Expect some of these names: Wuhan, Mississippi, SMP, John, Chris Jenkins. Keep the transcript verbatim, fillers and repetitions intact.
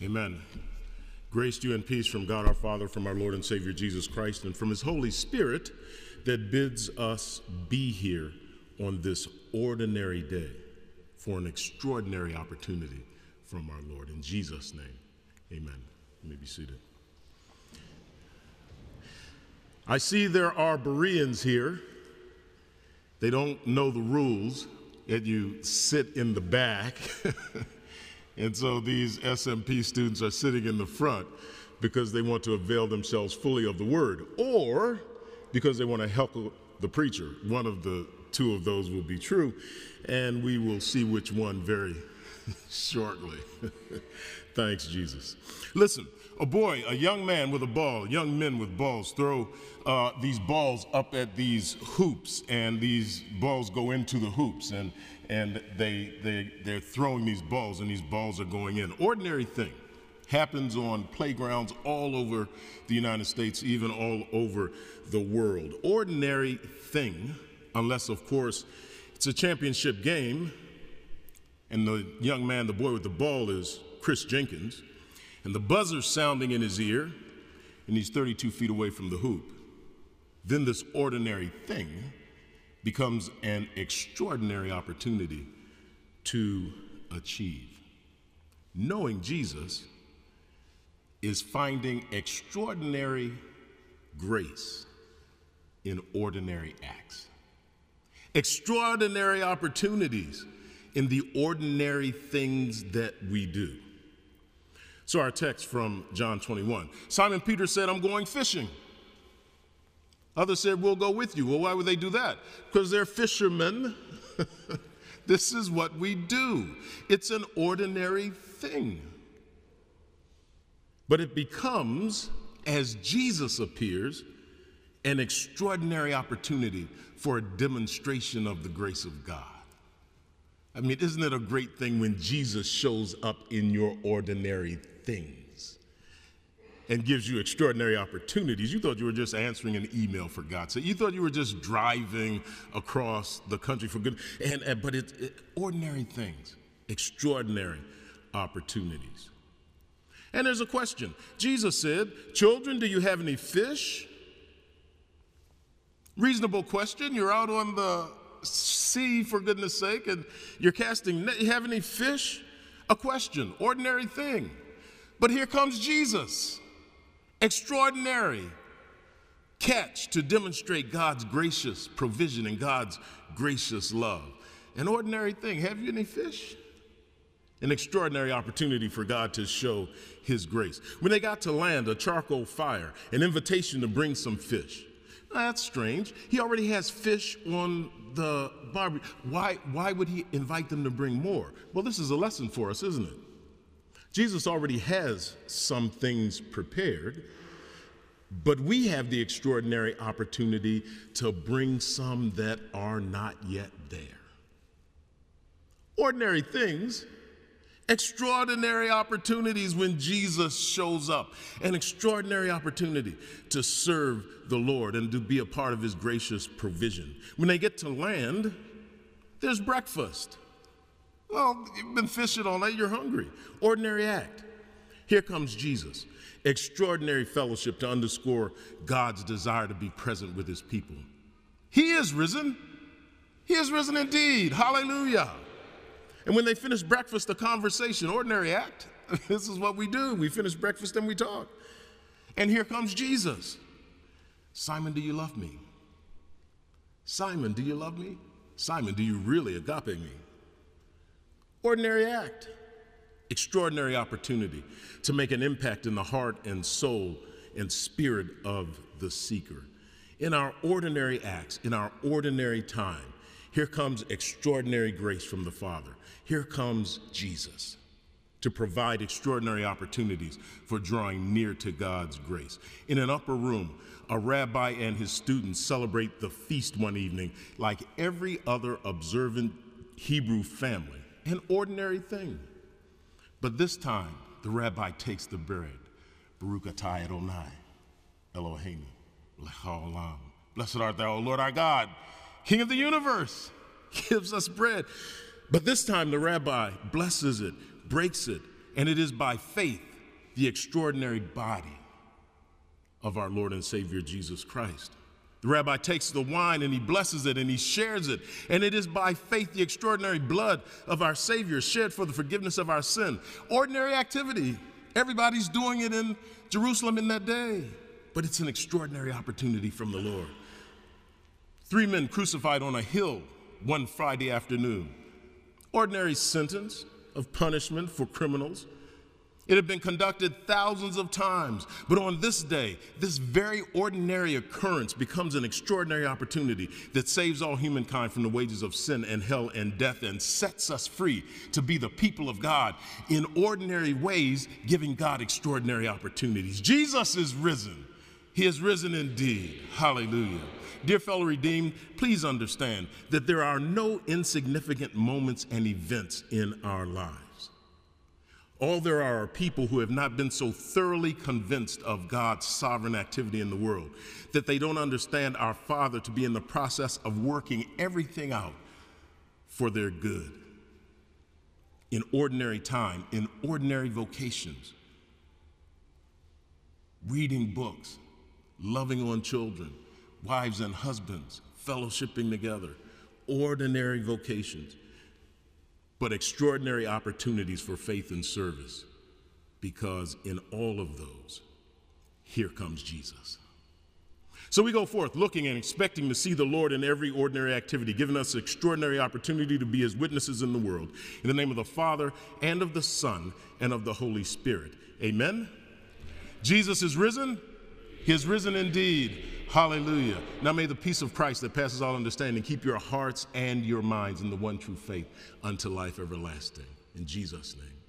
Amen. Grace to you and peace from God our Father, from our Lord and Savior Jesus Christ, and from his Holy Spirit that bids us be here on this ordinary day for an extraordinary opportunity from our Lord. In Jesus' name, amen. You may be seated. I see there are Bereans here. They don't know the rules that you sit in the back. And so these S M P students are sitting in the front because they want to avail themselves fully of the word, or because they want to help the preacher. One of the two of those will be true, and we will see which one very shortly. Thanks, Jesus. Listen, a boy, a young man with a ball, young men with balls throw uh, these balls up at these hoops, and these balls go into the hoops, and and they, they, they're throwing these balls, and these balls are going in. Ordinary thing, happens on playgrounds all over the United States, even all over the world. Ordinary thing, unless, of course, it's a championship game, and the young man, the boy with the ball, is Chris Jenkins, and the buzzer's sounding in his ear, and he's thirty-two feet away from the hoop. Then this ordinary thing becomes an extraordinary opportunity to achieve. Knowing Jesus is finding extraordinary grace in ordinary acts, extraordinary opportunities in the ordinary things that we do. So our text from John twenty-one, Simon Peter said, "I'm going fishing." Others said, "We'll go with you." Well, why would they do that? Because they're fishermen. This is what we do. It's an ordinary thing. But it becomes, as Jesus appears, an extraordinary opportunity for a demonstration of the grace of God. I mean, isn't it a great thing when Jesus shows up in your ordinary things and gives you extraordinary opportunities? You thought you were just answering an email, for God's sake. You thought you were just driving across the country for good, and, and but it's it, ordinary things, extraordinary opportunities. And there's a question. Jesus said, "Children, do you have any fish?" Reasonable question. You're out on the sea, for goodness sake, and you're casting net. You have any fish? A question, ordinary thing. But here comes Jesus. Extraordinary catch to demonstrate God's gracious provision and God's gracious love. An ordinary thing. Have you any fish? An extraordinary opportunity for God to show his grace. When they got to land, a charcoal fire, an invitation to bring some fish. Oh, that's strange. He already has fish on the barbecue. Why, why would he invite them to bring more? Well, this is a lesson for us, isn't it? Jesus already has some things prepared, but we have the extraordinary opportunity to bring some that are not yet there. Ordinary things. Extraordinary opportunities when Jesus shows up. An extraordinary opportunity to serve the Lord and to be a part of his gracious provision. When they get to land, there's breakfast. Well, you've been fishing all night, you're hungry. Ordinary act. Here comes Jesus. Extraordinary fellowship to underscore God's desire to be present with his people. He is risen. He is risen indeed. Hallelujah. And when they finish breakfast, the conversation, ordinary act, this is what we do. We finish breakfast and we talk. And here comes Jesus. "Simon, do you love me? Simon, do you love me? Simon, do you really agape me?" Ordinary act, extraordinary opportunity to make an impact in the heart and soul and spirit of the seeker. In our ordinary acts, in our ordinary time, here comes extraordinary grace from the Father. Here comes Jesus to provide extraordinary opportunities for drawing near to God's grace. In an upper room, a rabbi and his students celebrate the feast one evening like every other observant Hebrew family, an ordinary thing. But this time, the rabbi takes the bread. Baruch atah Adonai, Eloheinu, lecha olam. Blessed art thou, O Lord our God, King of the universe, gives us bread. But this time the rabbi blesses it, breaks it, And it is by faith, the extraordinary body of our Lord and Savior Jesus Christ. The rabbi takes the wine and he blesses it and he shares it. And it is by faith the extraordinary blood of our Savior shed for the forgiveness of our sin. Ordinary activity. Everybody's doing it in Jerusalem in that day. But it's an extraordinary opportunity from the Lord. Three men crucified on a hill one Friday afternoon. Ordinary sentence of punishment for criminals. It had been conducted thousands of times, but on this day, this very ordinary occurrence becomes an extraordinary opportunity that saves all humankind from the wages of sin and hell and death and sets us free to be the people of God in ordinary ways, giving God extraordinary opportunities. Jesus is risen. He is risen indeed. Hallelujah. Dear fellow redeemed, please understand that there are no insignificant moments and events in our lives. All there are are people who have not been so thoroughly convinced of God's sovereign activity in the world that they don't understand our Father to be in the process of working everything out for their good. In ordinary time, in ordinary vocations, reading books, loving on children, wives and husbands, fellowshipping together, ordinary vocations. But extraordinary opportunities for faith and service, because in all of those, here comes Jesus. So we go forth looking and expecting to see the Lord in every ordinary activity, giving us extraordinary opportunity to be his witnesses in the world. In the name of the Father, and of the Son, and of the Holy Spirit. Amen? Jesus is risen. He is risen indeed. Hallelujah. Now may the peace of Christ that passes all understanding keep your hearts and your minds in the one true faith unto life everlasting. In Jesus' name.